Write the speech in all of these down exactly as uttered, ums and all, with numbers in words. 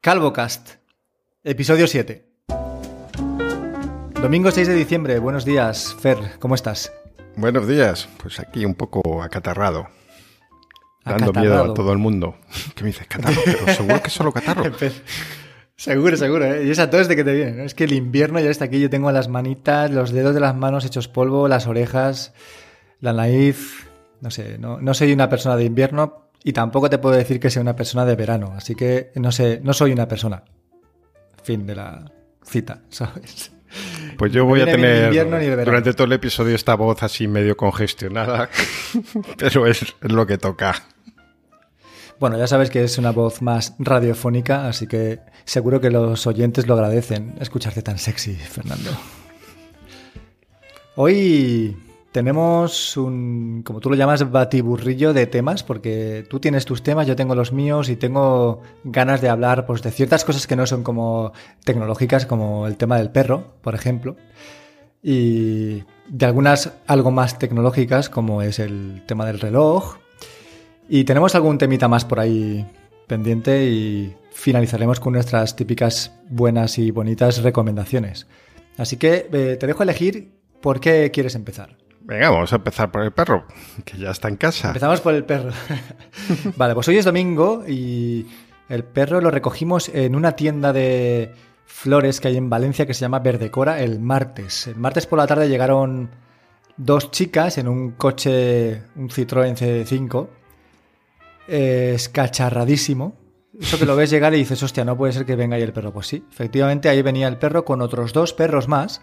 CalvoCast, episodio siete. Domingo seis de diciembre, buenos días, Fer, ¿cómo estás? Buenos días, pues aquí un poco acatarrado, acatarrado. Dando miedo a todo el mundo. ¿Qué me dices, catarro? Pero seguro que solo catarro. Seguro, seguro, ¿eh? Y esa tos de que te viene, ¿no? Es que el invierno ya está aquí, yo tengo las manitas, los dedos de las manos hechos polvo, las orejas, la nariz, no sé, no, no soy una persona de invierno. Y tampoco te puedo decir que sea una persona de verano, así que no sé, no soy una persona. Fin de la cita, ¿sabes? Pues yo voy a tener invierno, durante todo el episodio esta voz así medio congestionada, pero es lo que toca. Bueno, ya sabes que es una voz más radiofónica, así que seguro que los oyentes lo agradecen, escucharte tan sexy, Fernando. Hoy tenemos un, como tú lo llamas, batiburrillo de temas, porque tú tienes tus temas, yo tengo los míos y tengo ganas de hablar pues, de ciertas cosas que no son como tecnológicas, como el tema del perro, por ejemplo, y de algunas algo más tecnológicas, como es el tema del reloj. Y tenemos algún temita más por ahí pendiente y finalizaremos con nuestras típicas buenas y bonitas recomendaciones. Así que eh, te dejo elegir por qué quieres empezar. Venga, vamos a empezar por el perro, que ya está en casa. Empezamos por el perro. Vale, pues hoy es domingo y el perro lo recogimos en una tienda de flores que hay en Valencia que se llama Verdecora el martes. El martes por la tarde llegaron dos chicas en un coche, un Citroën C cinco, eh, escacharradísimo. Eso que lo ves llegar y dices, hostia, no puede ser que venga ahí el perro. Pues sí, efectivamente ahí venía el perro con otros dos perros más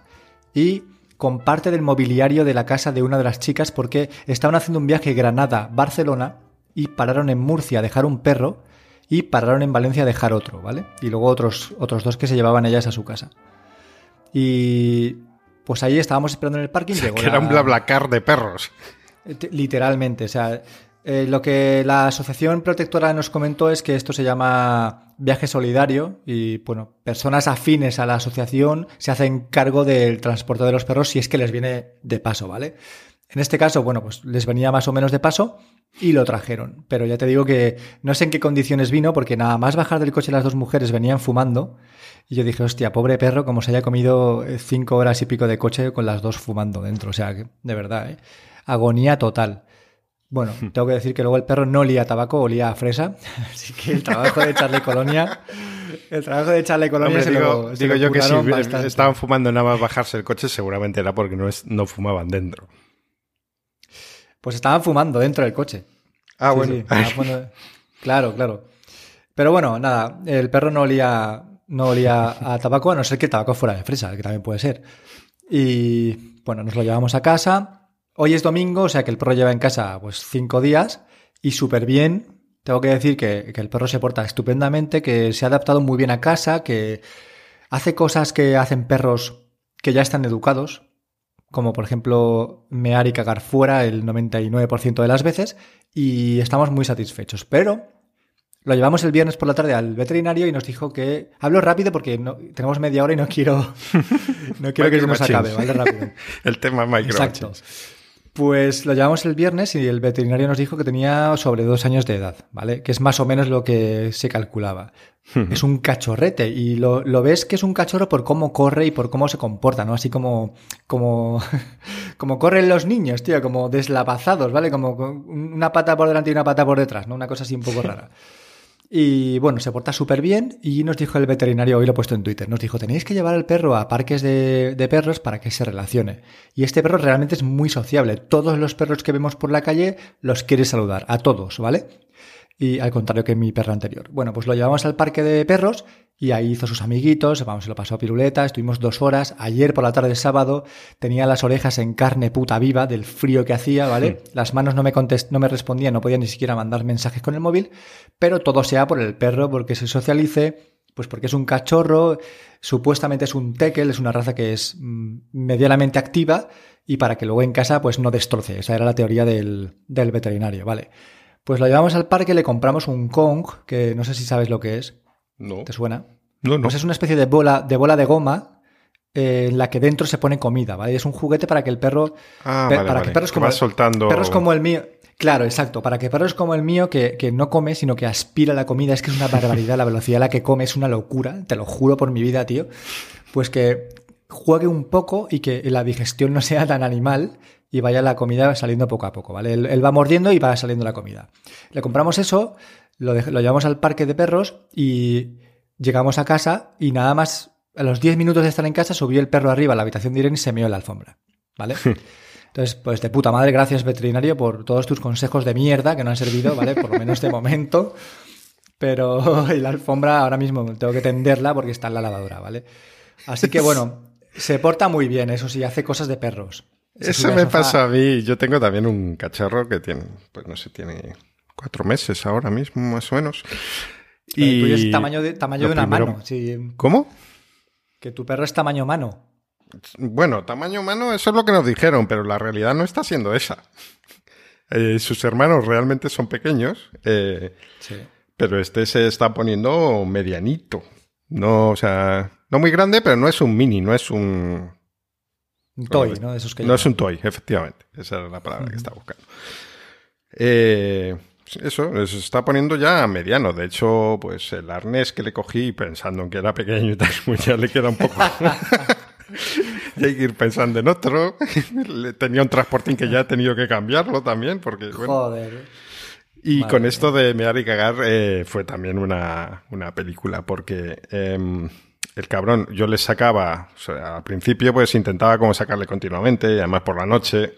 y con parte del mobiliario de la casa de una de las chicas porque estaban haciendo un viaje Granada-Barcelona y pararon en Murcia a dejar un perro y pararon en Valencia a dejar otro, ¿vale? Y luego otros, otros dos que se llevaban ellas a su casa. Y pues ahí estábamos esperando en el parking. O sea, llegó que la... era un blablacar de perros. Literalmente, o sea, eh, lo que la Asociación Protectora nos comentó es que esto se llama viaje solidario y, bueno, personas afines a la asociación se hacen cargo del transporte de los perros si es que les viene de paso, ¿vale? En este caso, bueno, pues les venía más o menos de paso y lo trajeron. Pero ya te digo que no sé en qué condiciones vino porque nada más bajar del coche las dos mujeres venían fumando y yo dije, hostia, pobre perro, como se haya comido cinco horas y pico de coche con las dos fumando dentro. O sea, que, de verdad, ¿eh? Agonía total. Bueno, tengo que decir que luego el perro no olía a tabaco, olía a fresa. Así que el trabajo de echarle colonia, el trabajo de echarle colonia. Hombre, se digo, lo, digo se yo que si bastante. Estaban fumando nada más bajarse el coche, seguramente era porque no, es, no fumaban dentro. Pues estaban fumando dentro del coche. Ah, sí, bueno. Sí, nada, bueno. Claro, claro. Pero bueno, nada, el perro no olía, no olía a tabaco, a no ser que el tabaco fuera de fresa, que también puede ser. Y bueno, nos lo llevamos a casa. Hoy es domingo, o sea que el perro lleva en casa pues cinco días y súper bien. Tengo que decir que, que el perro se porta estupendamente, que se ha adaptado muy bien a casa, que hace cosas que hacen perros que ya están educados, como por ejemplo mear y cagar fuera el noventa y nueve por ciento de las veces y estamos muy satisfechos. Pero lo llevamos el viernes por la tarde al veterinario y nos dijo que... Hablo rápido porque no, tenemos media hora y no quiero, no quiero que se nos acabe, ¿vale? Rápido. El tema microchips. Exacto. Pues lo llevamos el viernes y el veterinario nos dijo que tenía sobre dos años de edad, ¿vale? Que es más o menos lo que se calculaba. Uh-huh. Es un cachorrete y lo, lo ves que es un cachorro por cómo corre y por cómo se comporta, ¿no? Así como, como, como corren los niños, tío, como deslapazados, ¿vale? Como una pata por delante y una pata por detrás, ¿no? Una cosa así un poco rara. Y bueno, se porta súper bien y nos dijo el veterinario, hoy lo he puesto en Twitter, nos dijo, tenéis que llevar al perro a parques de, de perros para que se relacione. Y este perro realmente es muy sociable. Todos los perros que vemos por la calle los quiere saludar, a todos, ¿vale? Y al contrario que mi perro anterior. Bueno, pues lo llevamos al parque de perros y ahí hizo sus amiguitos, vamos, se lo pasó a piruleta, estuvimos dos horas. Ayer por la tarde de sábado tenía las orejas en carne puta viva del frío que hacía, ¿vale? Sí. Las manos no me contest- no me respondían, no podía ni siquiera mandar mensajes con el móvil, pero todo sea por el perro, porque se socialice, pues porque es un cachorro, supuestamente es un teckel, es una raza que es mm, medianamente activa y para que luego en casa pues no destroce. Esa era la teoría del, del veterinario, ¿vale? Pues lo llevamos al parque, le compramos un Kong, que no sé si sabes lo que es. No. ¿Te suena? No, no. Pues es una especie de bola de, bola de goma eh, en la que dentro se pone comida, ¿vale? Es un juguete para que el perro... Ah, per, vale, para vale. Que perros como, soltando... perros como el mío... Claro, exacto. Para que perros como el mío, que, que no come, sino que aspira la comida, es que es una barbaridad la velocidad a la que come, es una locura, te lo juro por mi vida, tío. Pues que juegue un poco y que la digestión no sea tan animal y vaya la comida saliendo poco a poco, ¿vale? Él, él va mordiendo y va saliendo la comida. Le compramos eso, lo, de, lo llevamos al parque de perros y llegamos a casa y nada más a los diez minutos de estar en casa subió el perro arriba a la habitación de Irene y se meó en la alfombra, ¿vale? Entonces, pues de puta madre, gracias veterinario por todos tus consejos de mierda que no han servido, ¿vale? Por lo menos de momento. Pero la alfombra ahora mismo tengo que tenderla porque está en la lavadora, ¿vale? Así que bueno, se porta muy bien, eso sí, hace cosas de perros. Se eso me pasa a mí. Yo tengo también un cacharro que tiene, pues no sé, tiene cuatro meses ahora mismo, más o menos. Pero y el tuyo es tamaño de, tamaño de una primero... mano. Sí. ¿Cómo? Que tu perro es tamaño mano. Bueno, tamaño humano, eso es lo que nos dijeron, pero la realidad no está siendo esa. Eh, sus hermanos realmente son pequeños, eh, sí. Pero este se está poniendo medianito. No, o sea, no muy grande, pero no es un mini, no es un... Un toy, bueno, ¿no? De esos que no yo... es un toy, efectivamente. Esa era la palabra uh-huh. que estaba buscando. Eh... Eso, se está poniendo ya mediano. De hecho, pues el arnés que le cogí pensando en que era pequeño y tal, ya le queda un poco. Y hay que ir pensando en otro. Tenía un transportín que ya he tenido que cambiarlo también, porque bueno. Joder. Y madre con esto de mear y cagar eh, fue también una, una película, porque eh, el cabrón, yo le sacaba, o sea, al principio pues intentaba como sacarle continuamente, y además por la noche...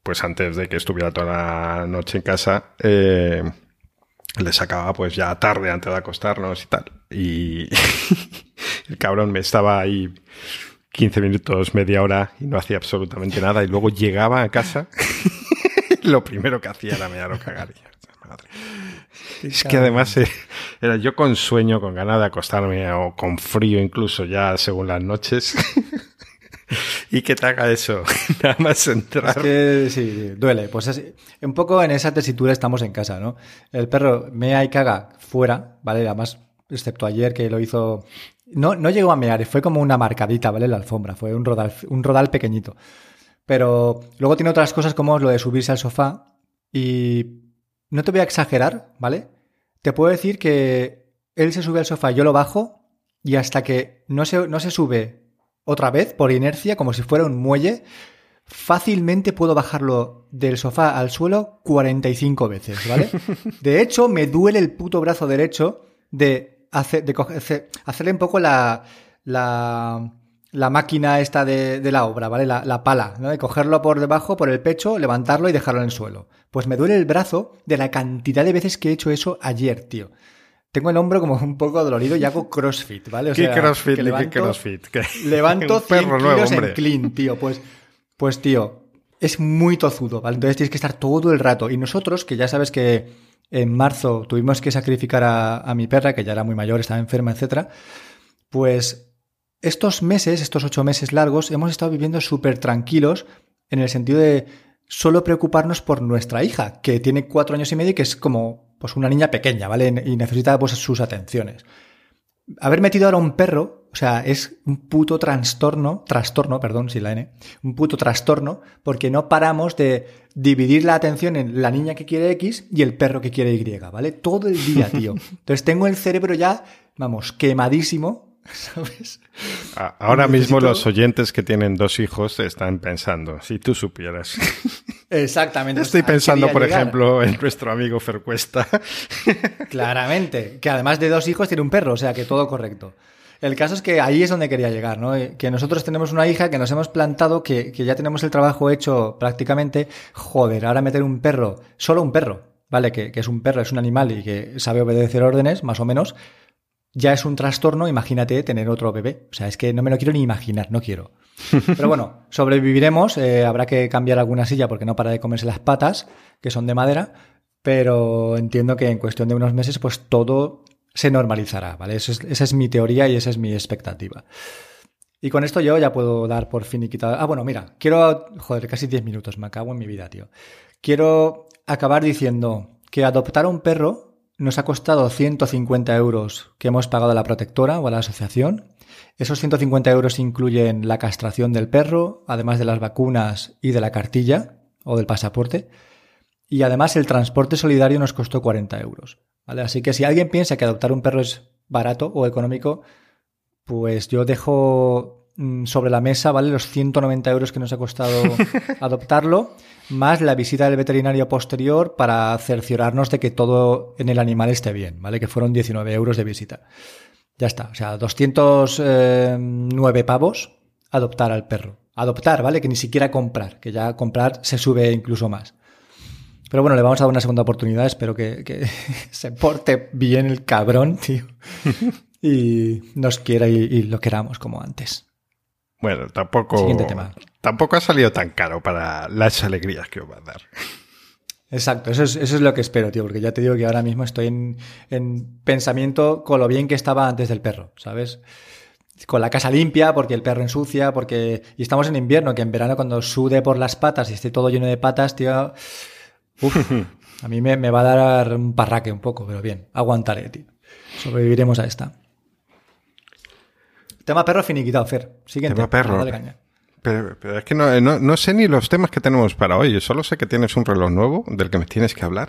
Pues antes de que estuviera toda la noche en casa, eh, le sacaba pues ya tarde antes de acostarnos y tal. Y el cabrón me estaba ahí quince minutos, media hora y no hacía absolutamente nada. Y luego llegaba a casa y lo primero que hacía era mear o cagar. Madre. Es que además eh, era yo con sueño, con ganas de acostarme o con frío incluso ya según las noches. Y que te haga eso, nada más entrar. Es que sí, sí duele. Pues es, un poco en esa tesitura estamos en casa, ¿no? El perro mea y caga fuera, ¿vale? Además, excepto ayer que lo hizo... No, no llegó a mear, fue como una marcadita, ¿vale? La alfombra, fue un rodal, un rodal pequeñito. Pero luego tiene otras cosas como lo de subirse al sofá y no te voy a exagerar, ¿vale? Te puedo decir que él se sube al sofá, yo lo bajo y hasta que no se, no se sube... Otra vez, por inercia, como si fuera un muelle, fácilmente puedo bajarlo del sofá al suelo cuarenta y cinco veces, ¿vale? De hecho, me duele el puto brazo derecho de, hacer, de coger, hacer, hacerle un poco la, la, la máquina esta de, de la obra, ¿vale? La, la pala, ¿no? De cogerlo por debajo, por el pecho, levantarlo y dejarlo en el suelo. Pues me duele el brazo de la cantidad de veces que he hecho eso ayer, tío. Tengo el hombro como un poco dolorido y hago crossfit, ¿vale? O ¿Qué, sea, crossfit, que levanto, ¿Qué crossfit? ¿Qué crossfit? Levanto cien kilos en clean, tío. Pues, pues, tío, es muy tozudo, ¿vale? Entonces tienes que estar todo el rato. Y nosotros, que ya sabes que en marzo tuvimos que sacrificar a, a mi perra, que ya era muy mayor, estaba enferma, etcétera, pues estos meses, estos ocho meses largos, hemos estado viviendo súper tranquilos en el sentido de solo preocuparnos por nuestra hija, que tiene cuatro años y medio y que es como... pues una niña pequeña, ¿vale? Y necesita pues, sus atenciones. Haber metido ahora un perro, o sea, es un puto trastorno, trastorno, perdón, sin la N, un puto trastorno, porque no paramos de dividir la atención en la niña que quiere X y el perro que quiere Y, ¿vale? Todo el día, tío. Entonces tengo el cerebro ya, vamos, quemadísimo, ¿sabes? Ahora Necesito... mismo los oyentes que tienen dos hijos están pensando, si tú supieras... Exactamente. Estoy pensando, por llegar. ejemplo, en nuestro amigo Fer Cuesta. Claramente, que además de dos hijos tiene un perro, o sea que todo correcto. El caso es que ahí es donde quería llegar, ¿no? Que nosotros tenemos una hija que nos hemos plantado, que, que ya tenemos el trabajo hecho prácticamente. Joder, ahora meter un perro, solo un perro, ¿vale? Que, que es un perro, es un animal y que sabe obedecer órdenes, más o menos, ya es un trastorno, imagínate tener otro bebé. O sea, es que no me lo quiero ni imaginar, no quiero. Pero bueno, sobreviviremos, eh, habrá que cambiar alguna silla porque no para de comerse las patas, que son de madera, pero entiendo que en cuestión de unos meses pues todo se normalizará, ¿vale? Eso es, esa es mi teoría y esa es mi expectativa. Y con esto yo ya puedo dar por fin y quitar... Ah, bueno, mira, quiero... Joder, casi diez minutos, me cago en mi vida, tío. Quiero acabar diciendo que adoptar a un perro nos ha costado ciento cincuenta euros que hemos pagado a la protectora o a la asociación. Esos ciento cincuenta euros incluyen la castración del perro, además de las vacunas y de la cartilla o del pasaporte. Y además el transporte solidario nos costó cuarenta euros, ¿vale? Así que si alguien piensa que adoptar un perro es barato o económico, pues yo dejo sobre la mesa, ¿vale?, los ciento noventa euros que nos ha costado adoptarlo, más la visita del veterinario posterior para cerciorarnos de que todo en el animal esté bien, ¿vale? Que fueron diecinueve euros de visita. Ya está, o sea, doscientos nueve pavos adoptar al perro. Adoptar, ¿vale? Que ni siquiera comprar, que ya comprar se sube incluso más. Pero bueno, le vamos a dar una segunda oportunidad. Espero que, que se porte bien el cabrón, tío. Y nos quiera y, y lo queramos como antes. Bueno, tampoco... Siguiente tema. Tampoco ha salido tan caro para las alegrías que os va a dar. Exacto, eso es, eso es lo que espero, tío. Porque ya te digo que ahora mismo estoy en, en pensamiento con lo bien que estaba antes del perro, ¿sabes? Con la casa limpia, porque el perro ensucia, porque... Y estamos en invierno, que en verano cuando sude por las patas y esté todo lleno de patas, tío... Uf, a mí me, me va a dar un parraque un poco, pero bien, aguantaré, tío. Sobreviviremos a esta. Tema perro finiquitado, Fer. Siguiente. Tema perro. Dale caña. Pero, pero es que no, no, no sé ni los temas que tenemos para hoy. Yo solo sé que tienes un reloj nuevo del que me tienes que hablar.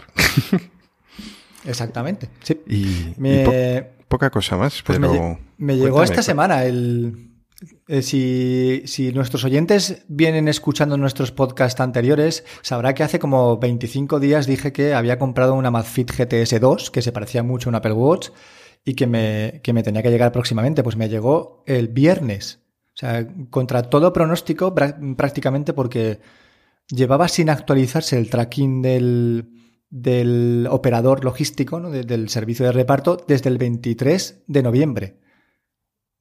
Exactamente, sí. Y, me... y po- poca cosa más, pues pero... Me, ll- me llegó Cuéntame, esta pero... semana el... Eh, si, si nuestros oyentes vienen escuchando nuestros podcasts anteriores, sabrá que hace como veinticinco días dije que había comprado una Madfit G T S dos, que se parecía mucho a un Apple Watch y que me, que me tenía que llegar próximamente. Pues me llegó el viernes. O sea, contra todo pronóstico pra- prácticamente, porque llevaba sin actualizarse el tracking del, del operador logístico, ¿no?, de, del servicio de reparto desde el veintitrés de noviembre.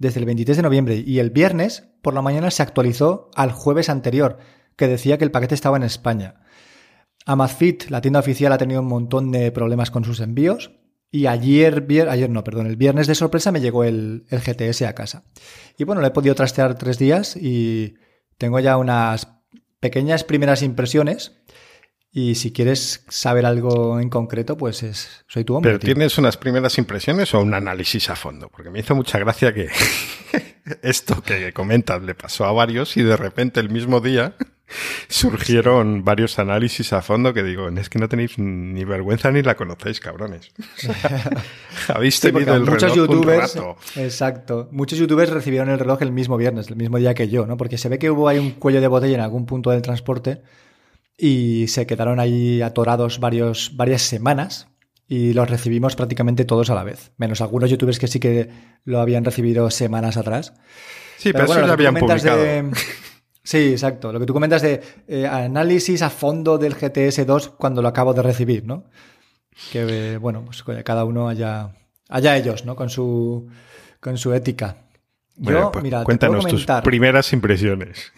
Desde el veintitrés de noviembre, y el viernes por la mañana se actualizó al jueves anterior, que decía que el paquete estaba en España. Amazfit, la tienda oficial, ha tenido un montón de problemas con sus envíos y ayer, vier... ayer no, perdón, el viernes de sorpresa me llegó el, el G T S a casa. Y bueno, lo he podido trastear tres días y tengo ya unas pequeñas primeras impresiones. Y si quieres saber algo en concreto, pues es, soy tu hombre. ¿Pero tío, tienes unas primeras impresiones o un análisis a fondo? Porque me hizo mucha gracia que esto que comentas le pasó a varios y de repente el mismo día surgieron varios análisis a fondo que digo, es que no tenéis ni vergüenza ni la conocéis, cabrones. O sea, habéis tenido sí, el muchos reloj youtubers, un rato. Exacto. Muchos youtubers recibieron el reloj el mismo viernes, el mismo día que yo, ¿no? Porque se ve que hubo ahí un cuello de botella en algún punto del transporte. Y se quedaron ahí atorados varios, varias semanas y los recibimos prácticamente todos a la vez. Menos algunos youtubers que sí que lo habían recibido semanas atrás. Sí, pero, pero bueno, eso lo habían publicado. De... Sí, exacto. Lo que tú comentas de eh, análisis a fondo del G T S dos cuando lo acabo de recibir, ¿no? Que, eh, bueno, pues cada uno allá, allá ellos, ¿no? Con su, con su ética. Bueno, yo, pues, mira, cuéntanos tus primeras impresiones.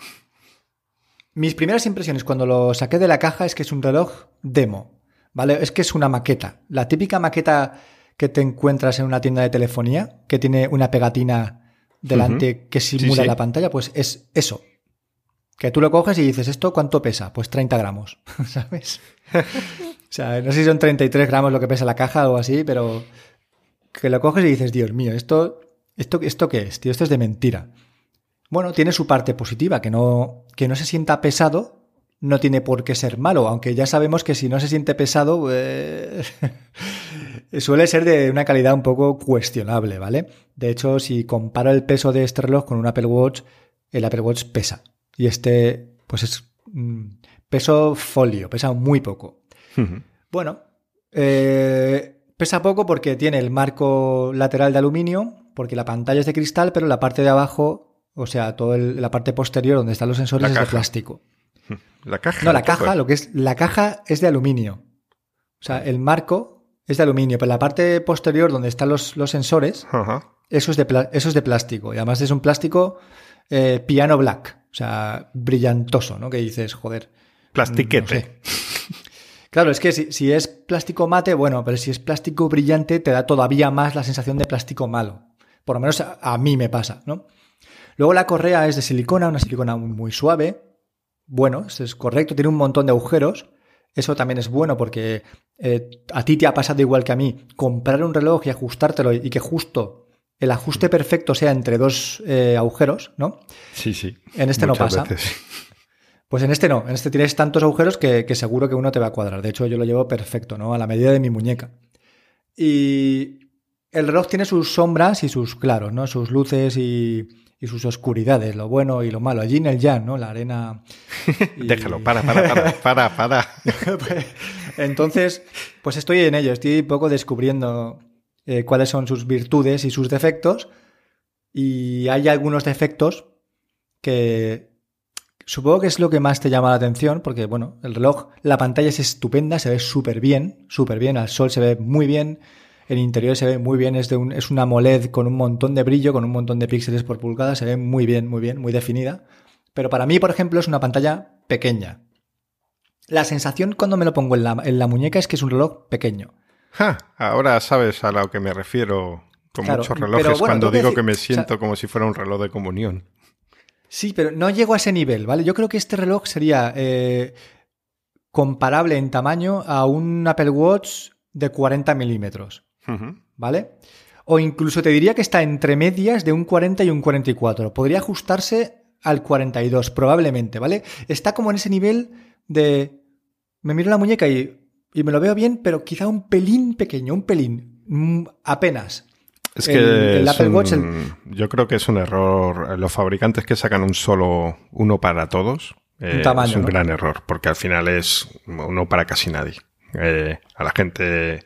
Mis primeras impresiones cuando lo saqué de la caja es que es un reloj demo, ¿vale? Es que es una maqueta, la típica maqueta que te encuentras en una tienda de telefonía, que tiene una pegatina delante, uh-huh, que simula sí, sí. la pantalla, pues es eso. Que tú lo coges y dices, ¿esto cuánto pesa? Pues treinta gramos, ¿sabes? O sea, no sé si son treinta y tres gramos lo que pesa la caja o así, pero que lo coges y dices, Dios mío, ¿esto, esto, esto qué es, tío? Esto es de mentira. Bueno, tiene su parte positiva, que no, que no se sienta pesado no tiene por qué ser malo, aunque ya sabemos que si no se siente pesado eh, suele ser de una calidad un poco cuestionable, ¿vale? De hecho, si comparo el peso de este reloj con un Apple Watch, el Apple Watch pesa. Y este, pues es mm, peso folio, pesa muy poco. Uh-huh. Bueno, eh, pesa poco porque tiene el marco lateral de aluminio, porque la pantalla es de cristal, pero la parte de abajo... O sea, toda la parte posterior donde están los sensores es de plástico. La caja. No, la caja, lo que es la caja es de aluminio. O sea, el marco es de aluminio, pero la parte posterior donde están los, los sensores, uh-huh, eso, es de pla- eso es de plástico. Y además es un plástico eh, piano black, o sea, brillantoso, ¿no? Que dices, joder. Plastiquete. No sé. Claro, es que si, si es plástico mate, bueno, pero si es plástico brillante te da todavía más la sensación de plástico malo. Por lo menos a, a mí me pasa, ¿no? Luego la correa es de silicona, una silicona muy suave. Bueno, eso es correcto, tiene un montón de agujeros. Eso también es bueno porque eh, a ti te ha pasado igual que a mí comprar un reloj y ajustártelo y que justo el ajuste perfecto sea entre dos eh, agujeros, ¿no? Sí, sí. En este muchas no pasa. Veces. Pues en este no, en este tienes tantos agujeros que, que seguro que uno te va a cuadrar. De hecho, yo lo llevo perfecto, ¿no? A la medida de mi muñeca. Y el reloj tiene sus sombras y sus claros, ¿no? Sus luces y, y sus oscuridades, lo bueno y lo malo. Allí en el Jan, ¿no? La arena... Y... Déjalo, para, para, para, para, para. Entonces, pues estoy en ello, estoy un poco descubriendo eh, cuáles son sus virtudes y sus defectos. Y hay algunos defectos que... Supongo que es lo que más te llama la atención, porque, bueno, el reloj, la pantalla es estupenda, se ve súper bien, súper bien, al sol se ve muy bien, el interior se ve muy bien, es, de un, es una AMOLED con un montón de brillo, con un montón de píxeles por pulgada, se ve muy bien, muy bien, muy definida. Pero para mí, por ejemplo, es una pantalla pequeña. La sensación cuando me lo pongo en la, en la muñeca es que es un reloj pequeño. Ja, ahora sabes a lo que me refiero con claro, muchos relojes, pero, bueno, cuando digo que me siento o sea, como si fuera un reloj de comunión. Sí, pero no llego a ese nivel, ¿vale? Yo creo que este reloj sería eh, comparable en tamaño a un Apple Watch de cuarenta milímetros, uh-huh. ¿Vale? O incluso te diría que está entre medias de un cuarenta y un cuarenta y cuatro. Podría ajustarse al cuarenta y dos, probablemente, ¿vale? Está como en ese nivel de... Me miro la muñeca y, y me lo veo bien, pero quizá un pelín pequeño, un pelín, mmm, apenas... Es que el, el Apple es un, Watch, el... yo creo que es un error. Los fabricantes que sacan un solo, uno para todos, eh, un tamaño, es un ¿no? gran error, porque al final es uno para casi nadie. Eh, a la gente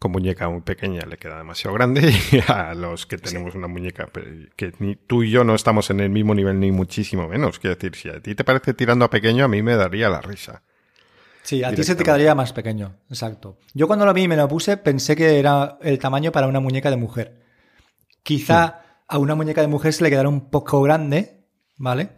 con muñeca muy pequeña le queda demasiado grande y a los que tenemos sí. una muñeca que ni tú y yo no estamos en el mismo nivel ni muchísimo menos. Quiero decir, si a ti te parece tirando a pequeño, a mí me daría la risa. Sí, a ti se te quedaría más pequeño, exacto. Yo cuando lo vi y me lo puse pensé que era el tamaño para una muñeca de mujer. Quizá sí. a una muñeca de mujer se le quedara un poco grande, ¿vale?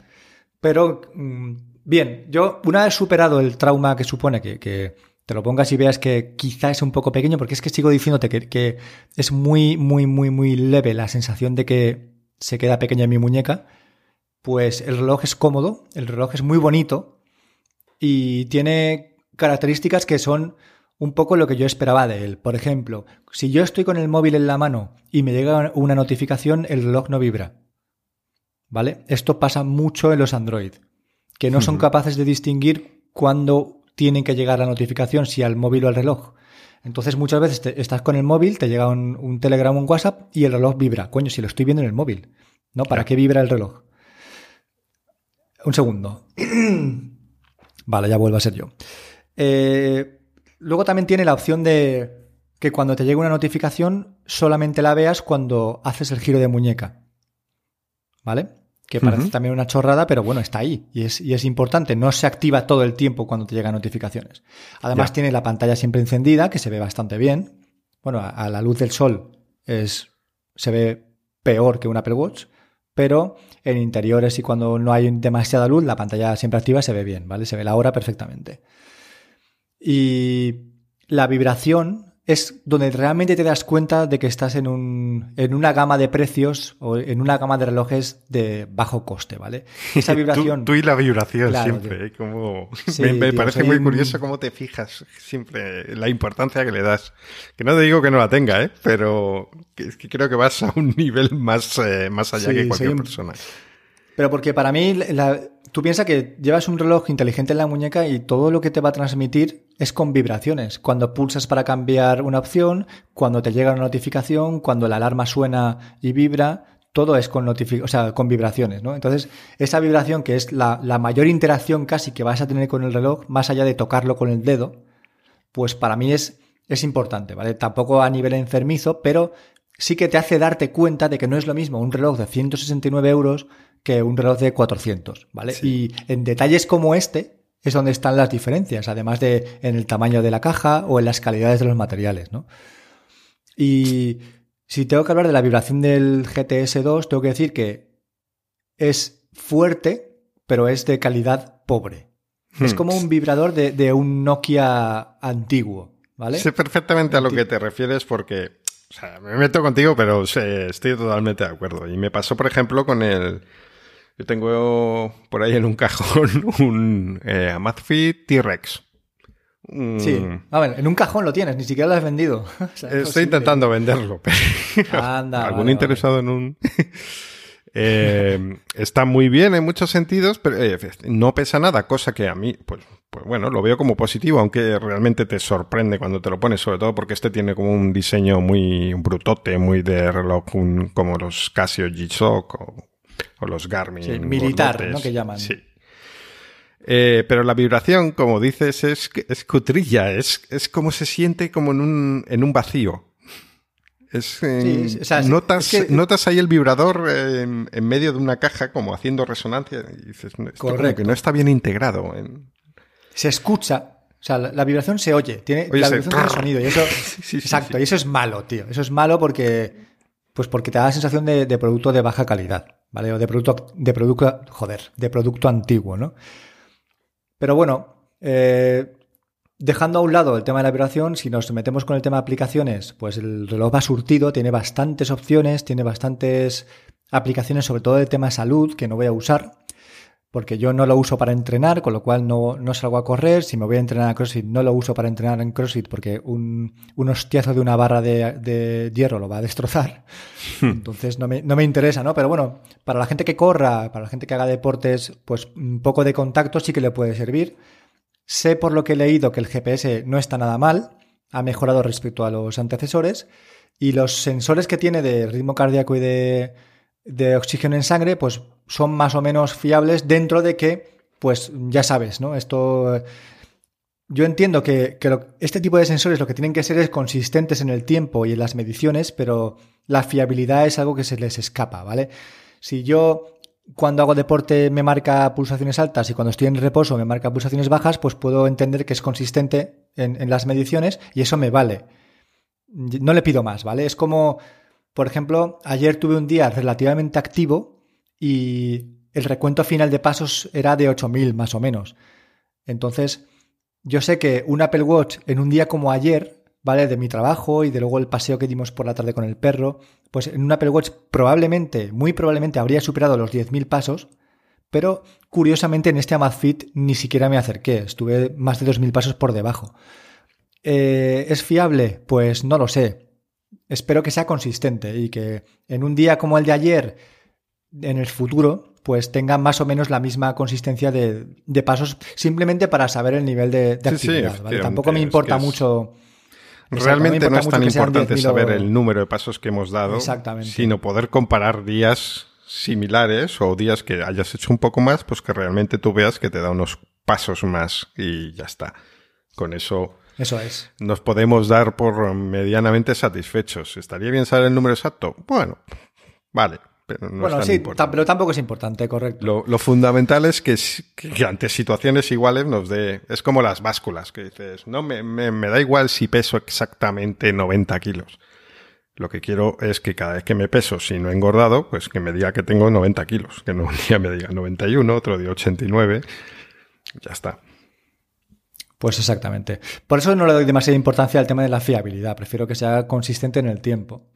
Pero, mmm, bien, yo una vez superado el trauma que supone que, que te lo pongas y veas que quizá es un poco pequeño, porque es que sigo diciéndote que, que es muy, muy, muy, muy leve la sensación de que se queda pequeña en mi muñeca, pues el reloj es cómodo, el reloj es muy bonito y tiene... características que son un poco lo que yo esperaba de él. Por ejemplo, si yo estoy con el móvil en la mano y me llega una notificación, el reloj no vibra. ¿Vale? Esto pasa mucho en los Android, que no son capaces de distinguir cuándo tienen que llegar la notificación, si al móvil o al reloj. Entonces, muchas veces te, estás con el móvil, te llega un, un Telegram, un WhatsApp y el reloj vibra. Coño, si lo estoy viendo en el móvil, ¿no? ¿Para qué vibra el reloj? Un segundo. Vale, ya vuelvo a ser yo. Eh, luego también tiene la opción de que cuando te llegue una notificación solamente la veas cuando haces el giro de muñeca, ¿vale? Que parece uh-huh. también una chorrada, pero bueno, está ahí y es, y es importante. No se activa todo el tiempo cuando te llegan notificaciones. Además ya. tiene la pantalla siempre encendida, que se ve bastante bien. Bueno, a, a la luz del sol es, se ve peor que un Apple Watch, pero en interiores y cuando no hay demasiada luz, la pantalla siempre activa se ve bien, ¿vale? Se ve la hora perfectamente. Y la vibración es donde realmente te das cuenta de que estás en un en una gama de precios o en una gama de relojes de bajo coste, ¿vale? Esa vibración... tú, tú y la vibración claro, siempre, ¿eh? Como... sí, me me tío, parece muy un... curioso cómo te fijas siempre la importancia que le das. Que no te digo que no la tenga, ¿eh? Pero es que creo que vas a un nivel más, eh, más allá sí, que cualquier soy... persona. Pero porque para mí... la... tú piensas que llevas un reloj inteligente en la muñeca y todo lo que te va a transmitir es con vibraciones. Cuando pulsas para cambiar una opción, cuando te llega una notificación, cuando la alarma suena y vibra, todo es con notific- o sea, con vibraciones, ¿no? Entonces, esa vibración que es la, la mayor interacción casi que vas a tener con el reloj, más allá de tocarlo con el dedo, pues para mí es, es importante, ¿vale? Tampoco a nivel enfermizo, pero sí que te hace darte cuenta de que no es lo mismo un reloj de ciento sesenta y nueve euros que un reloj de cuatrocientos, ¿vale? Sí. Y en detalles como este es donde están las diferencias, además de en el tamaño de la caja o en las calidades de los materiales, ¿no? Y si tengo que hablar de la vibración del G T S dos, tengo que decir que es fuerte, pero es de calidad pobre. Hmm. Es como un vibrador de, de un Nokia antiguo, ¿vale? Sé perfectamente antiguo. A lo que te refieres porque... o sea, me meto contigo, pero sé, estoy totalmente de acuerdo. Y me pasó, por ejemplo, con el... yo tengo por ahí en un cajón un eh, Amazfit T-Rex. Un... sí. A ver, en un cajón lo tienes, ni siquiera lo has vendido. O sea, estoy posible. Intentando venderlo. Pero... anda, ¿algún vale, interesado vale. en un...? Eh, está muy bien en muchos sentidos, pero eh, no pesa nada, cosa que a mí, pues, pues bueno, lo veo como positivo, aunque realmente te sorprende cuando te lo pones, sobre todo porque este tiene como un diseño muy brutote, muy de reloj, un, como los Casio G-Shock o, o los Garmin. Sí, militar, gordotes, ¿no? Que llaman. Sí. Eh, pero la vibración, como dices, es, es cutrilla, es, es como se siente como en un, en un vacío. Es, eh, sí, o sea, notas, es que, notas ahí el vibrador eh, en, en medio de una caja como haciendo resonancia y dices, esto correcto, que no está bien integrado. En... Se escucha, o sea, la, la vibración se oye, tiene oye, la se... vibración del sonido y eso, sí, sí, exacto, sí, sí. Y eso es malo, tío, eso es malo porque, pues porque te da la sensación de, de producto de baja calidad, ¿vale? O de producto, de producto, joder, de producto antiguo, ¿no? Pero bueno, eh, dejando a un lado el tema de la vibración, si nos metemos con el tema de aplicaciones, pues el reloj va surtido, tiene bastantes opciones, tiene bastantes aplicaciones, sobre todo de tema salud, que no voy a usar, porque yo no lo uso para entrenar, con lo cual no, no salgo a correr. Si me voy a entrenar a CrossFit, no lo uso para entrenar en CrossFit, porque un, un hostiazo de una barra de, de hierro lo va a destrozar. Entonces no me, no me interesa, ¿no? Pero bueno, para la gente que corra, para la gente que haga deportes, pues un poco de contacto sí que le puede servir. Sé por lo que he leído que el G P S no está nada mal, ha mejorado respecto a los antecesores, y los sensores que tiene de ritmo cardíaco y de... de oxígeno en sangre, pues son más o menos fiables dentro de que, pues ya sabes, ¿no? Esto, yo entiendo que, que lo, este tipo de sensores lo que tienen que ser es consistentes en el tiempo y en las mediciones, pero la fiabilidad es algo que se les escapa, ¿vale? Si yo cuando hago deporte me marca pulsaciones altas y cuando estoy en reposo me marca pulsaciones bajas, pues puedo entender que es consistente en, en las mediciones y eso me vale. No le pido más, ¿vale? Es como... Por ejemplo, ayer tuve un día relativamente activo y el recuento final de pasos era de ocho mil más o menos. Entonces, yo sé que un Apple Watch en un día como ayer, ¿vale? De mi trabajo y de luego el paseo que dimos por la tarde con el perro, pues en un Apple Watch probablemente, muy probablemente habría superado los diez mil pasos, pero curiosamente en este Amazfit ni siquiera me acerqué, estuve más de dos mil pasos por debajo. Eh, ¿es fiable? Pues no lo sé. Espero que sea consistente y que en un día como el de ayer, en el futuro, pues tenga más o menos la misma consistencia de, de pasos, simplemente para saber el nivel de, de sí, actividad. Sí, ¿vale? Tampoco me importa es que es... mucho... Realmente o sea, no, no es tan importante saber o... el número de pasos que hemos dado, sino poder comparar días similares o días que hayas hecho un poco más, pues que realmente tú veas que te da unos pasos más y ya está. Con eso... Eso es. Nos podemos dar por medianamente satisfechos. ¿Estaría bien saber el número exacto? Bueno, vale. Pero no bueno, es tan sí, importante. Pero tampoco es importante, correcto. Lo, lo fundamental es que, que ante situaciones iguales nos dé... Es como las básculas, que dices, no, me, me, me da igual si peso exactamente noventa kilos. Lo que quiero es que cada vez que me peso, si no he engordado, pues que me diga que tengo noventa kilos. Que no, un día me diga noventa y uno, otro día ochenta y nueve. Ya está. Pues exactamente. Por eso no le doy demasiada importancia al tema de la fiabilidad. Prefiero que sea consistente en el tiempo.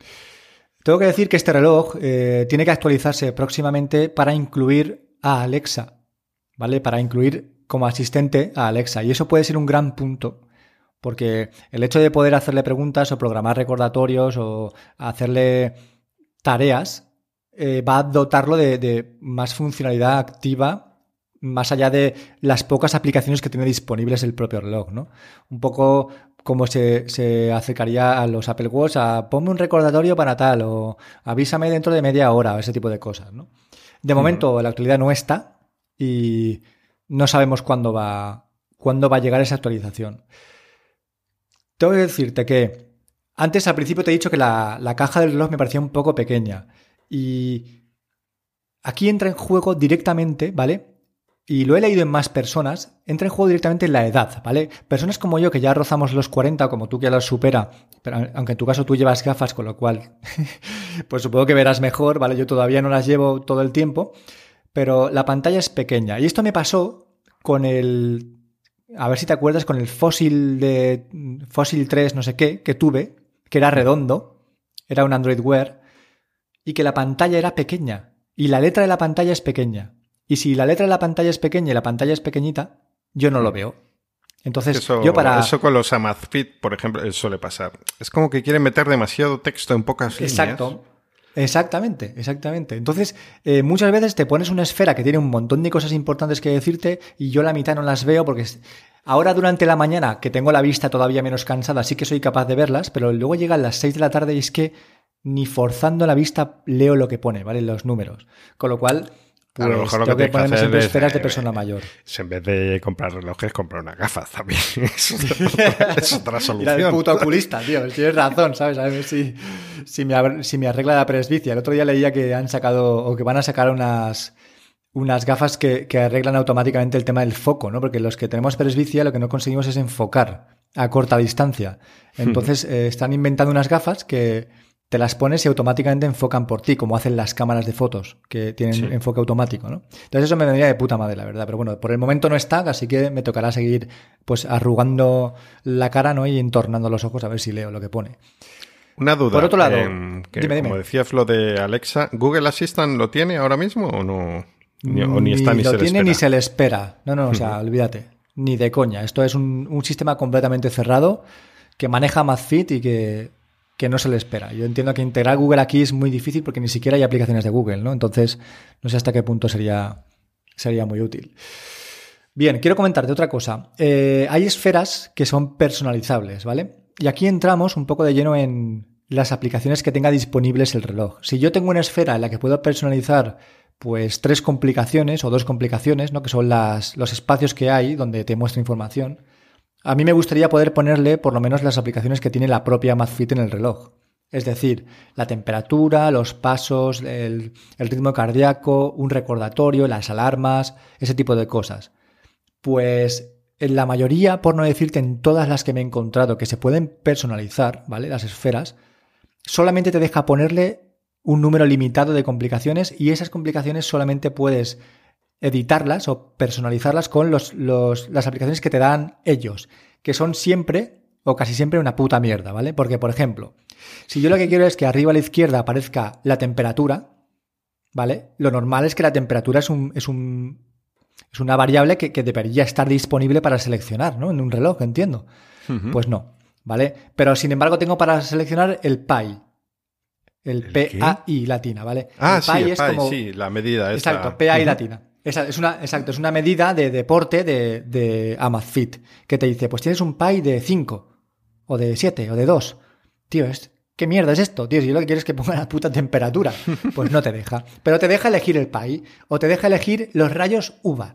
Tengo que decir que este reloj eh, tiene que actualizarse próximamente para incluir a Alexa, ¿vale? Para incluir como asistente a Alexa. Y eso puede ser un gran punto, porque el hecho de poder hacerle preguntas o programar recordatorios o hacerle tareas eh, va a dotarlo de, de más funcionalidad activa, más allá de las pocas aplicaciones que tiene disponibles el propio reloj, ¿no? Un poco como se, se acercaría a los Apple Watch, a ponme un recordatorio para tal, o avísame dentro de media hora, ese tipo de cosas, ¿no? De momento, la actualidad no está y no sabemos cuándo va, cuándo va a llegar esa actualización. Tengo que decirte que antes, al principio, te he dicho que la, la caja del reloj me parecía un poco pequeña y aquí entra en juego directamente, ¿vale? Y lo he leído en más personas, entra en juego directamente la edad, ¿vale? Personas como yo que ya rozamos los cuarenta, como tú que ya los supera, pero aunque en tu caso tú llevas gafas, con lo cual, pues supongo que verás mejor, ¿vale? Yo todavía no las llevo todo el tiempo, pero la pantalla es pequeña. Y esto me pasó con el, a ver si te acuerdas, con el Fossil de Fossil tres no sé qué, que tuve, que era redondo, era un Android Wear, y que la pantalla era pequeña, y la letra de la pantalla es pequeña. Y si la letra de la pantalla es pequeña y la pantalla es pequeñita, yo no lo veo. Entonces, eso, yo para... Eso con los Amazfit, por ejemplo, suele pasar. Es como que quieren meter demasiado texto en pocas exacto. líneas. Exacto. Exactamente, exactamente. Entonces, eh, muchas veces te pones una esfera que tiene un montón de cosas importantes que decirte y yo la mitad no las veo porque ahora durante la mañana, que tengo la vista todavía menos cansada, sí que soy capaz de verlas, pero luego llegan las seis de la tarde y es que ni forzando la vista leo lo que pone, ¿vale? Los números. Con lo cual... Pues a lo mejor lo que, que ponerme siempre es, esferas de persona mayor. En vez de comprar relojes, comprar unas gafas también. Es otra, es otra solución. Mira, el puto oculista, tío. Tienes razón, ¿sabes? A ver si, si, me, si me arregla la presbicia. El otro día leía que han sacado o que van a sacar unas, unas gafas que, que arreglan automáticamente el tema del foco, ¿no? Porque los que tenemos presbicia lo que no conseguimos es enfocar a corta distancia. Entonces hmm. eh, están inventando unas gafas que... te las pones y automáticamente enfocan por ti, como hacen las cámaras de fotos, que tienen sí. enfoque automático, ¿no? Entonces eso me vendría de puta madre, la verdad. Pero bueno, por el momento no está, así que me tocará seguir pues arrugando la cara, ¿no? Y entornando los ojos a ver si leo lo que pone. Una duda. Por otro lado, eh, que, dime, dime. Como decías lo de Alexa, ¿Google Assistant lo tiene ahora mismo o no? Ni, o ni, ni está ni se le espera. Ni lo tiene ni se le espera. No, no, o sea, olvídate. Ni de coña. Esto es un, un sistema completamente cerrado que maneja Madfit y que... que no se le espera. Yo entiendo que integrar Google aquí es muy difícil porque ni siquiera hay aplicaciones de Google, ¿no? Entonces, no sé hasta qué punto sería, sería muy útil. Bien, quiero comentarte otra cosa. Eh, hay esferas que son personalizables, ¿vale? Y aquí entramos un poco de lleno en las aplicaciones que tenga disponibles el reloj. Si yo tengo una esfera en la que puedo personalizar pues tres complicaciones o dos complicaciones, ¿no? Que son las, los espacios que hay donde te muestra información. A mí me gustaría poder ponerle por lo menos las aplicaciones que tiene la propia Amazfit en el reloj. Es decir, la temperatura, los pasos, el, el ritmo cardíaco, un recordatorio, las alarmas, ese tipo de cosas. Pues en la mayoría, por no decirte en todas las que me he encontrado, que se pueden personalizar, ¿vale? Las esferas, solamente te deja ponerle un número limitado de complicaciones y esas complicaciones solamente puedes... editarlas o personalizarlas con los, los, las aplicaciones que te dan ellos, que son siempre o casi siempre una puta mierda, ¿vale? Porque, por ejemplo, si yo lo que quiero es que arriba a la izquierda aparezca la temperatura, ¿vale? Lo normal es que la temperatura es un, es un, es una variable que, que debería estar disponible para seleccionar, ¿no? En un reloj, entiendo. Uh-huh. Pues no, ¿vale? Pero, sin embargo, tengo para seleccionar el P A I. El, ¿el P A I latina, ¿vale? Ah, el sí, P A I es P A I, como... sí, la medida esa. Exacto, P A I uh-huh. latina. Es una, exacto, es una medida de deporte de, de Amazfit que te dice, pues tienes un P A I de cinco, o de siete, o de dos. Tío, es, ¿qué mierda es esto? Tío, si yo lo que quiero es que ponga la puta temperatura, pues no te deja. Pero te deja elegir el P A I, o te deja elegir los rayos U V A.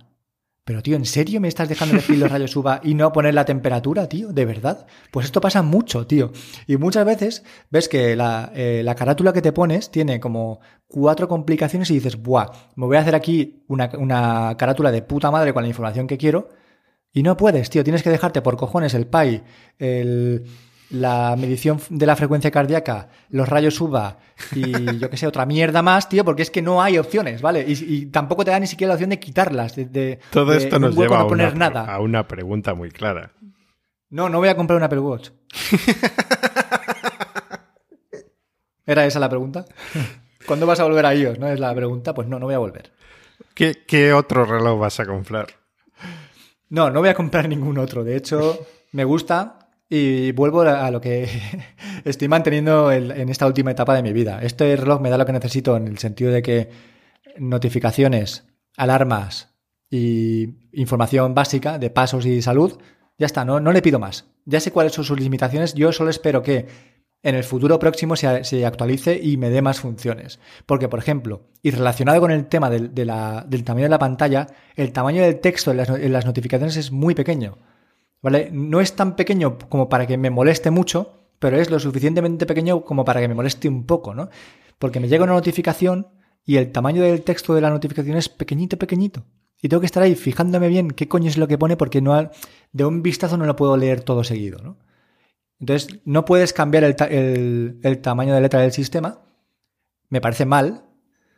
Pero, tío, ¿en serio me estás dejando elegir los rayos U V A y no poner la temperatura, tío? ¿De verdad? Pues esto pasa mucho, tío. Y muchas veces ves que la, eh, la carátula que te pones tiene como... cuatro complicaciones y dices, buah, me voy a hacer aquí una, una carátula de puta madre con la información que quiero y no puedes, tío, tienes que dejarte por cojones el P A I, el, la medición de la frecuencia cardíaca, los rayos U V A y yo qué sé, otra mierda más, tío, porque es que no hay opciones, ¿vale? Y, y tampoco te da ni siquiera la opción de quitarlas. De, de, Todo de, esto nos lleva no a, poner una, nada. a una pregunta muy clara. No, no voy a comprar un Apple Watch. ¿Era esa la pregunta? ¿Cuándo vas a volver a iOS? ¿No es la pregunta? Pues no, no voy a volver. ¿Qué, qué otro reloj vas a comprar? No, no voy a comprar ningún otro. De hecho, me gusta y vuelvo a lo que estoy manteniendo en esta última etapa de mi vida. Este reloj me da lo que necesito en el sentido de que notificaciones, alarmas y información básica de pasos y salud, ya está, no, no le pido más. Ya sé cuáles son sus limitaciones. Yo solo espero que... en el futuro próximo se, se actualice y me dé más funciones. Porque, por ejemplo, y relacionado con el tema del, de la, del tamaño de la pantalla, el tamaño del texto en las, en las notificaciones es muy pequeño, ¿vale? No es tan pequeño como para que me moleste mucho, pero es lo suficientemente pequeño como para que me moleste un poco, ¿no? Porque me llega una notificación y el tamaño del texto de la notificación es pequeñito, pequeñito. Y tengo que estar ahí fijándome bien qué coño es lo que pone porque no ha, de un vistazo no lo puedo leer todo seguido, ¿no? Entonces, no puedes cambiar el, ta- el, el tamaño de letra del sistema. Me parece mal,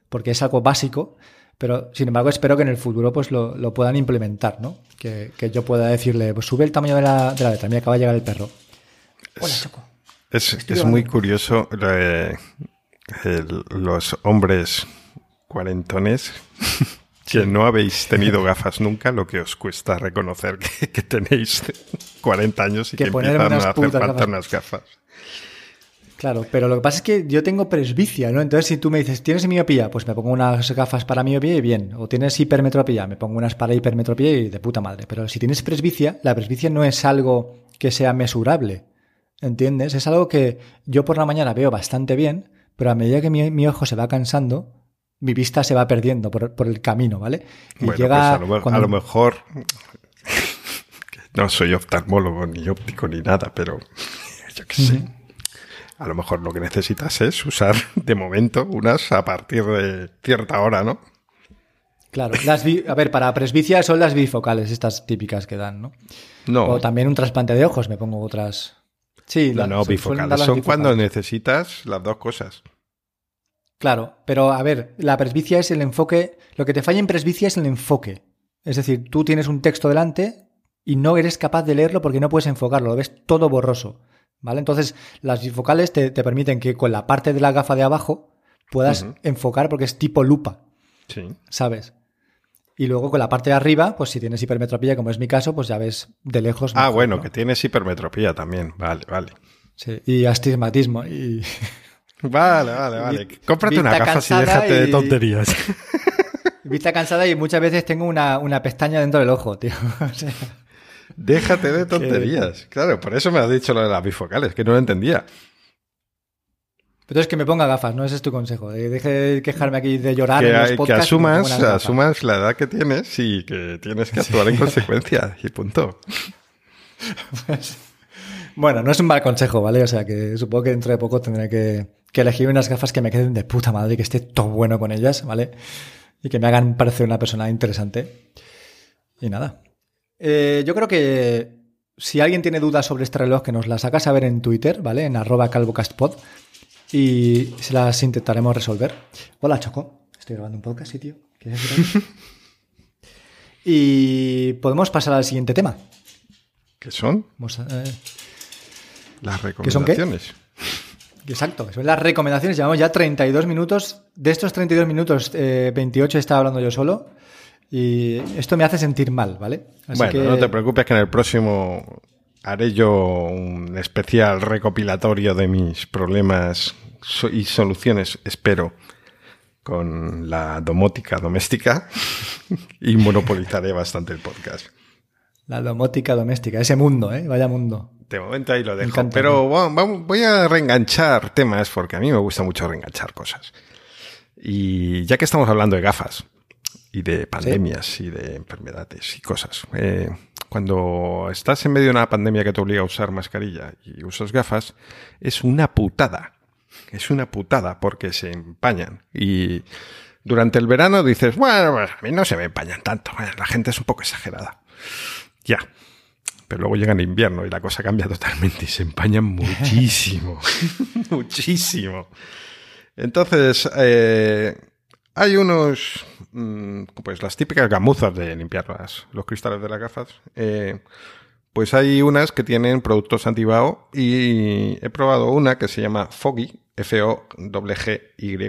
porque es algo básico, pero sin embargo espero que en el futuro pues lo, lo puedan implementar, ¿no? Que, que yo pueda decirle, pues sube el tamaño de la, de la letra. Mira, acaba de llegar el perro. Hola, Choco. Es, es, es muy curioso eh, el, los hombres cuarentones que no habéis tenido gafas nunca, lo que os cuesta reconocer que, que tenéis cuarenta años y que, que empiezan a hacer falta gafas. unas gafas. Claro, pero lo que pasa es que yo tengo presbicia, ¿no? Entonces, si tú me dices, ¿tienes miopía? Pues me pongo unas gafas para miopía y bien. O tienes hipermetropía, me pongo unas para hipermetropía y de puta madre. Pero si tienes presbicia, la presbicia no es algo que sea mesurable, ¿entiendes? Es algo que yo por la mañana veo bastante bien, pero a medida que mi, mi ojo se va cansando, mi vista se va perdiendo por, por el camino, ¿vale? Y bueno, llega pues a, lo, cuando... a lo mejor... No soy oftalmólogo, ni óptico, ni nada, pero yo qué sé. Mm-hmm. A lo mejor lo que necesitas es usar de momento unas a partir de cierta hora, ¿no? Claro. Las bi- a ver, para presbicia son las bifocales, estas típicas que dan, ¿no? No. O también un trasplante de ojos, me pongo otras... Sí, no, la, no, bifocales. Son bifocales. Cuando necesitas las dos cosas. Claro, pero a ver, la presbicia es el enfoque... Lo que te falla en presbicia es el enfoque. Es decir, tú tienes un texto delante y no eres capaz de leerlo porque no puedes enfocarlo, lo ves todo borroso. ¿Vale? Entonces, las bifocales te, te permiten que con la parte de la gafa de abajo puedas uh-huh. enfocar porque es tipo lupa, sí. ¿Sabes? Y luego con la parte de arriba, pues si tienes hipermetropía, como es mi caso, pues ya ves de lejos. Mejor, ah, bueno, ¿no? Que tienes hipermetropía también. Vale, vale. Sí, y astigmatismo. Y... Vale, vale, vale. Y cómprate una gafa y déjate y... de tonterías. Vista cansada y muchas veces tengo una, una pestaña dentro del ojo, tío. O sea... Déjate de tonterías. Claro, por eso me has dicho lo de las bifocales, que no lo entendía. Pero es que me ponga gafas, ¿no? Ese es tu consejo. Deje de quejarme aquí de llorar. Que, en los podcasts, que asumas, que asumas la edad que tienes y que tienes que actuar sí. en consecuencia. Y punto. Pues, bueno, no es un mal consejo, ¿vale? O sea, que supongo que dentro de poco tendré que, que elegir unas gafas que me queden de puta madre, que esté todo bueno con ellas, ¿vale? Y que me hagan parecer una persona interesante. Y nada. Eh, yo creo que si alguien tiene dudas sobre este reloj, que nos las haga saber en Twitter, ¿vale? En arroba calvocastpod, y se las intentaremos resolver. Hola, Choco. Estoy grabando un podcast, sí, tío. ¿Quieres grabar? Y podemos pasar al siguiente tema. ¿Qué son? Vamos a, eh... Las recomendaciones. ¿Qué son qué? Exacto, son las recomendaciones. Llevamos ya treinta y dos minutos. De estos treinta y dos minutos, eh, veintiocho estaba hablando yo solo. Y esto me hace sentir mal, ¿vale? Así bueno, que... no te preocupes que en el próximo haré yo un especial recopilatorio de mis problemas y soluciones, espero, con la domótica doméstica y monopolizaré bastante el podcast. La domótica doméstica, ese mundo, ¿eh? Vaya mundo. De momento ahí lo dejo, encanta, pero bueno, voy a reenganchar temas porque a mí me gusta mucho reenganchar cosas. Y ya que estamos hablando de gafas, y de pandemias, ¿sí? Y de enfermedades y cosas. Eh, cuando estás en medio de una pandemia que te obliga a usar mascarilla y usas gafas, es una putada. Es una putada porque se empañan. Y durante el verano dices, bueno, a mí no se me empañan tanto. La gente es un poco exagerada. Ya. Pero luego llega el invierno y la cosa cambia totalmente y se empañan muchísimo. Muchísimo. Entonces... Eh, Hay unos, pues las típicas gamuzas de limpiar las, los cristales de las gafas. Eh, pues hay unas que tienen productos antibao y he probado una que se llama Foggy, F O G G Y.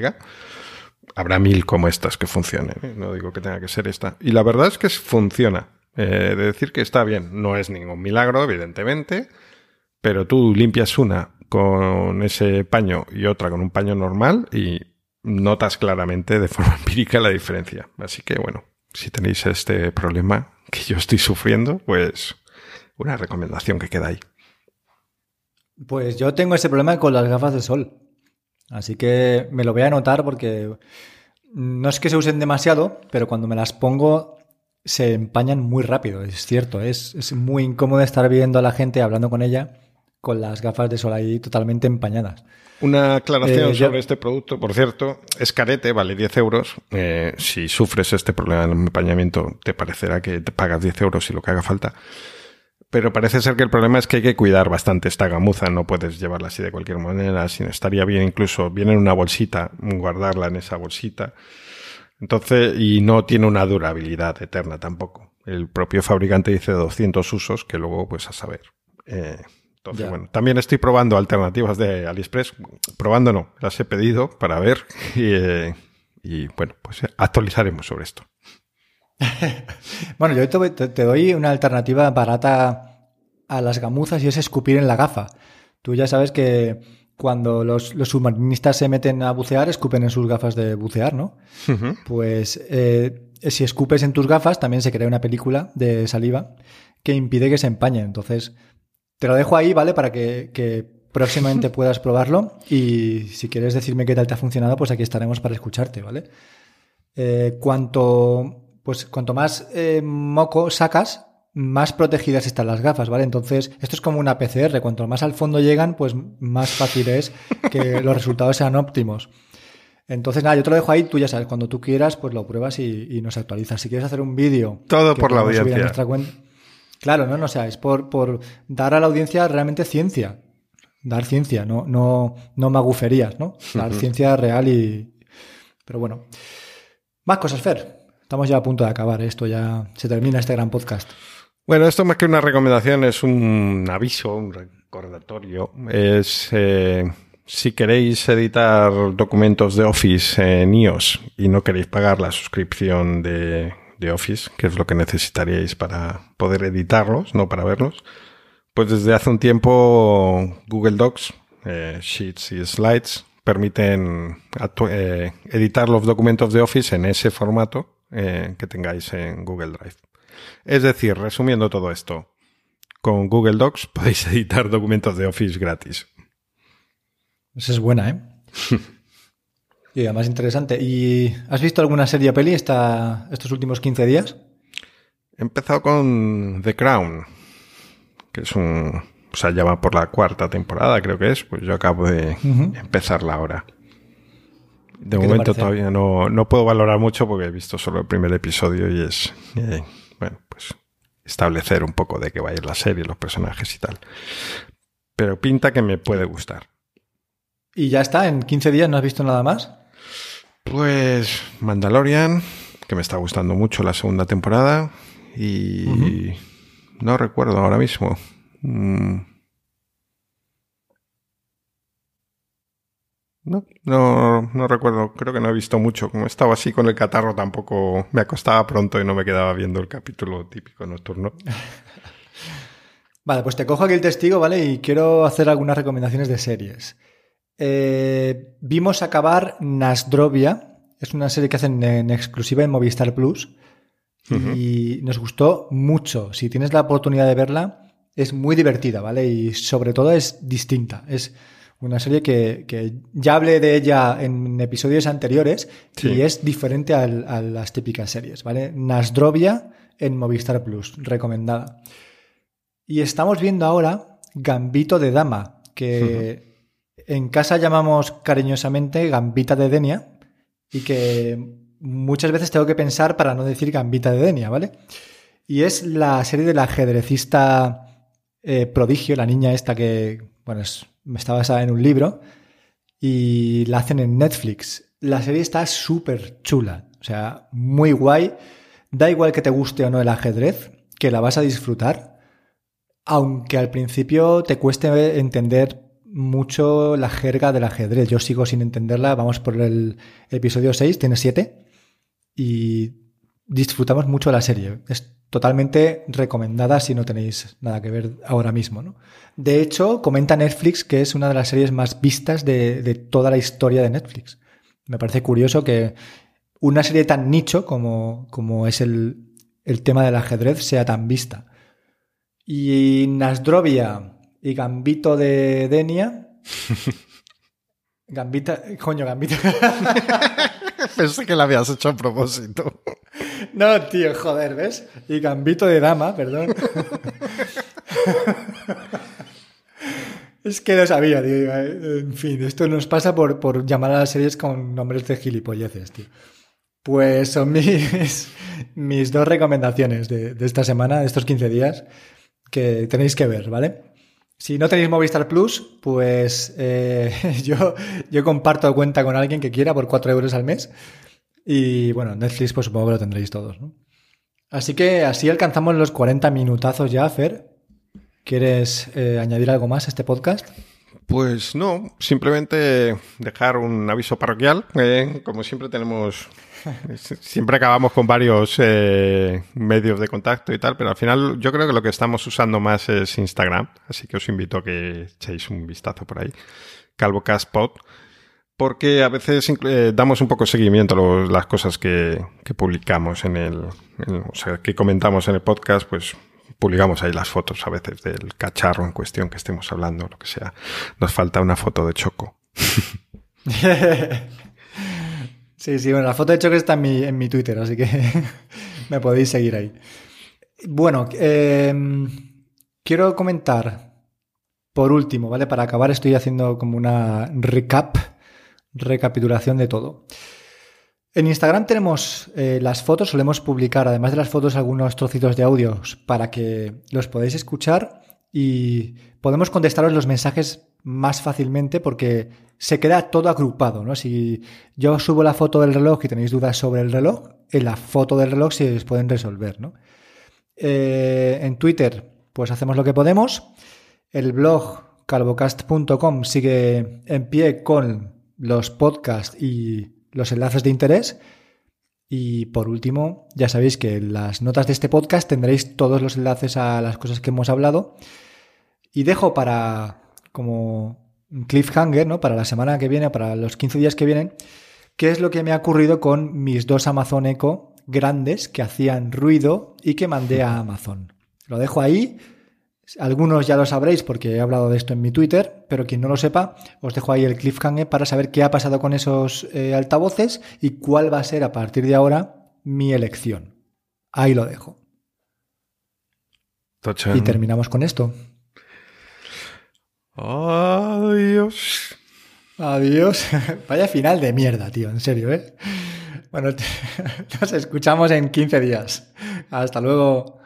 Habrá mil como estas que funcionen, ¿eh? No digo que tenga que ser esta. Y la verdad es que funciona. Eh, de decir que está bien, no es ningún milagro, evidentemente, pero tú limpias una con ese paño y otra con un paño normal y... notas claramente de forma empírica la diferencia. Así que, bueno, si tenéis este problema que yo estoy sufriendo, pues una recomendación que queda ahí. Pues yo tengo ese problema con las gafas de sol. Así que me lo voy a anotar porque no es que se usen demasiado, pero cuando me las pongo se empañan muy rápido. Es cierto, es, es muy incómodo estar viendo a la gente, hablando con ella, con las gafas de sol ahí totalmente empañadas. Una aclaración eh, sobre ya... este producto, por cierto, es carete, vale diez euros. Eh, si sufres este problema del empañamiento, te parecerá que te pagas diez euros y lo que haga falta. Pero parece ser que el problema es que hay que cuidar bastante esta gamuza, no puedes llevarla así de cualquier manera, sino estaría bien incluso, viene en una bolsita, guardarla en esa bolsita. Entonces, y no tiene una durabilidad eterna tampoco. El propio fabricante dice doscientos usos, que luego, pues a saber... Eh, Entonces, ya. Bueno, también estoy probando alternativas de AliExpress. Probando no, las he pedido para ver y, eh, y bueno, pues actualizaremos sobre esto. Bueno, yo te, te doy una alternativa barata a las gamuzas y es escupir en la gafa. Tú ya sabes que cuando los, los submarinistas se meten a bucear, escupen en sus gafas de bucear, ¿no? Uh-huh. Pues eh, si escupes en tus gafas, también se crea una película de saliva que impide que se empañen. Entonces, te lo dejo ahí, ¿vale? Para que, que próximamente puedas probarlo. Y si quieres decirme qué tal te ha funcionado, pues aquí estaremos para escucharte, ¿vale? Eh, cuanto, pues, cuanto más eh, moco sacas, más protegidas están las gafas, ¿vale? Entonces, esto es como una P C R. Cuanto más al fondo llegan, pues más fácil es que los resultados sean óptimos. Entonces, nada, yo te lo dejo ahí. Tú ya sabes, cuando tú quieras, pues lo pruebas y, y nos actualizas. Si quieres hacer un vídeo... Todo por la audiencia. Nuestra cuenta... Claro, no, no, o sea, es por, por dar a la audiencia realmente ciencia. Dar ciencia, no, no, no maguferías, ¿no? Dar uh-huh. ciencia real y... Pero bueno. Más cosas, Fer. Estamos ya a punto de acabar. Esto ya se termina, este gran podcast. Bueno, esto más que una recomendación es un aviso, un recordatorio. Es eh, si queréis editar documentos de Office en iOS y no queréis pagar la suscripción de, de Office, que es lo que necesitaríais para poder editarlos, no para verlos, pues desde hace un tiempo Google Docs, eh, Sheets y Slides permiten actu- eh, editar los documentos de Office en ese formato eh, que tengáis en Google Drive. Es decir, resumiendo todo esto, con Google Docs podéis editar documentos de Office gratis. Esa es buena, ¿eh? Y además interesante. ¿Y has visto alguna serie o peli esta, estos últimos quince días? He empezado con The Crown, que es un... O sea, ya va por la cuarta temporada, creo que es. Pues yo acabo de uh-huh. empezarla ahora. De momento todavía no, no puedo valorar mucho porque he visto solo el primer episodio y es... Eh, bueno, pues establecer un poco de qué va a ir la serie, los personajes y tal. Pero pinta que me puede gustar. ¿Y ya está? ¿En quince días no has visto nada más? Pues Mandalorian, que me está gustando mucho la segunda temporada. Y uh-huh. no recuerdo ahora mismo. Mm. No, no, no recuerdo, creo que no he visto mucho. Como estaba así con el catarro, tampoco me acostaba pronto y no me quedaba viendo el capítulo típico nocturno. Vale, pues te cojo aquí el testigo, ¿vale? Y quiero hacer algunas recomendaciones de series. Eh, vimos acabar Nasdrovia, es una serie que hacen en exclusiva en Movistar Plus uh-huh. y nos gustó mucho. Si tienes la oportunidad de verla, es muy divertida, ¿vale? Y sobre todo es distinta, es... Una serie que, que ya hablé de ella en episodios anteriores sí. y es diferente al, a las típicas series, ¿vale? Nasdrovia en Movistar Plus, recomendada. Y estamos viendo ahora Gambito de Dama, que uh-huh. en casa llamamos cariñosamente Gambita de Denia y que muchas veces tengo que pensar para no decir Gambita de Denia, ¿vale? Y es la serie del ajedrecista eh, prodigio, la niña esta que... Bueno, es... Está basada en un libro y la hacen en Netflix. La serie está súper chula, o sea, muy guay. Da igual que te guste o no el ajedrez, que la vas a disfrutar, aunque al principio te cueste entender mucho la jerga del ajedrez. Yo sigo sin entenderla, vamos por el episodio seis, tiene siete, y disfrutamos mucho la serie. Es totalmente recomendada si no tenéis nada que ver ahora mismo, ¿no? De hecho, comenta Netflix que es una de las series más vistas de, de toda la historia de Netflix. Me parece curioso que una serie tan nicho como, como es el, el tema del ajedrez sea tan vista. Y Nasdrovia y Gambito de Denia... Gambita... Coño, Gambita... Pensé que la habías hecho a propósito. No, tío, joder, ¿ves? Y Gambito de Dama, perdón. Es que lo sabía, tío. En fin, esto nos pasa por, por llamar a las series con nombres de gilipolleces, tío. Pues son mis, mis dos recomendaciones de, de esta semana, de estos quince días, que tenéis que ver, ¿vale? Si no tenéis Movistar Plus, pues eh, yo, yo comparto cuenta con alguien que quiera por cuatro euros al mes. Y bueno, Netflix pues supongo que lo tendréis todos, ¿no? Así que así alcanzamos los cuarenta minutazos ya, Fer. ¿Quieres eh, añadir algo más a este podcast? Pues no, simplemente dejar un aviso parroquial. Eh, como siempre tenemos... Siempre acabamos con varios eh, medios de contacto y tal, pero al final yo creo que lo que estamos usando más es Instagram, así que os invito a que echéis un vistazo por ahí. CalvoCast Pod, porque a veces eh, damos un poco de seguimiento a los, las cosas que, que publicamos en el, en, o sea, que comentamos en el podcast, pues publicamos ahí las fotos a veces del cacharro en cuestión que estemos hablando, lo que sea. Nos falta una foto de Choco. Sí, sí, bueno, la foto de Choco está en mi, en mi Twitter, así que me podéis seguir ahí. Bueno, eh, quiero comentar, por último, ¿vale? Para acabar estoy haciendo como una recap, recapitulación de todo. En Instagram tenemos eh, las fotos, solemos publicar, además de las fotos, algunos trocitos de audios para que los podáis escuchar y podemos contestaros los mensajes más fácilmente porque se queda todo agrupado, ¿no? Si yo subo la foto del reloj y tenéis dudas sobre el reloj, en la foto del reloj se os pueden resolver, ¿no? Eh, en Twitter, pues hacemos lo que podemos. El blog calvocast punto com sigue en pie con los podcasts y los enlaces de interés. Y por último, ya sabéis que en las notas de este podcast tendréis todos los enlaces a las cosas que hemos hablado. Y dejo para como cliffhanger, ¿no? Para la semana que viene, para los quince días que vienen, qué es lo que me ha ocurrido con mis dos Amazon Echo grandes que hacían ruido y que mandé a Amazon. Lo dejo ahí. Algunos ya lo sabréis porque he hablado de esto en mi Twitter, pero quien no lo sepa, os dejo ahí el cliffhanger para saber qué ha pasado con esos eh, altavoces y cuál va a ser a partir de ahora mi elección. Ahí lo dejo. Tachán. Y terminamos con esto. Adiós. Adiós. Vaya final de mierda, tío. En serio, ¿eh? Bueno, te, nos escuchamos en quince días. Hasta luego.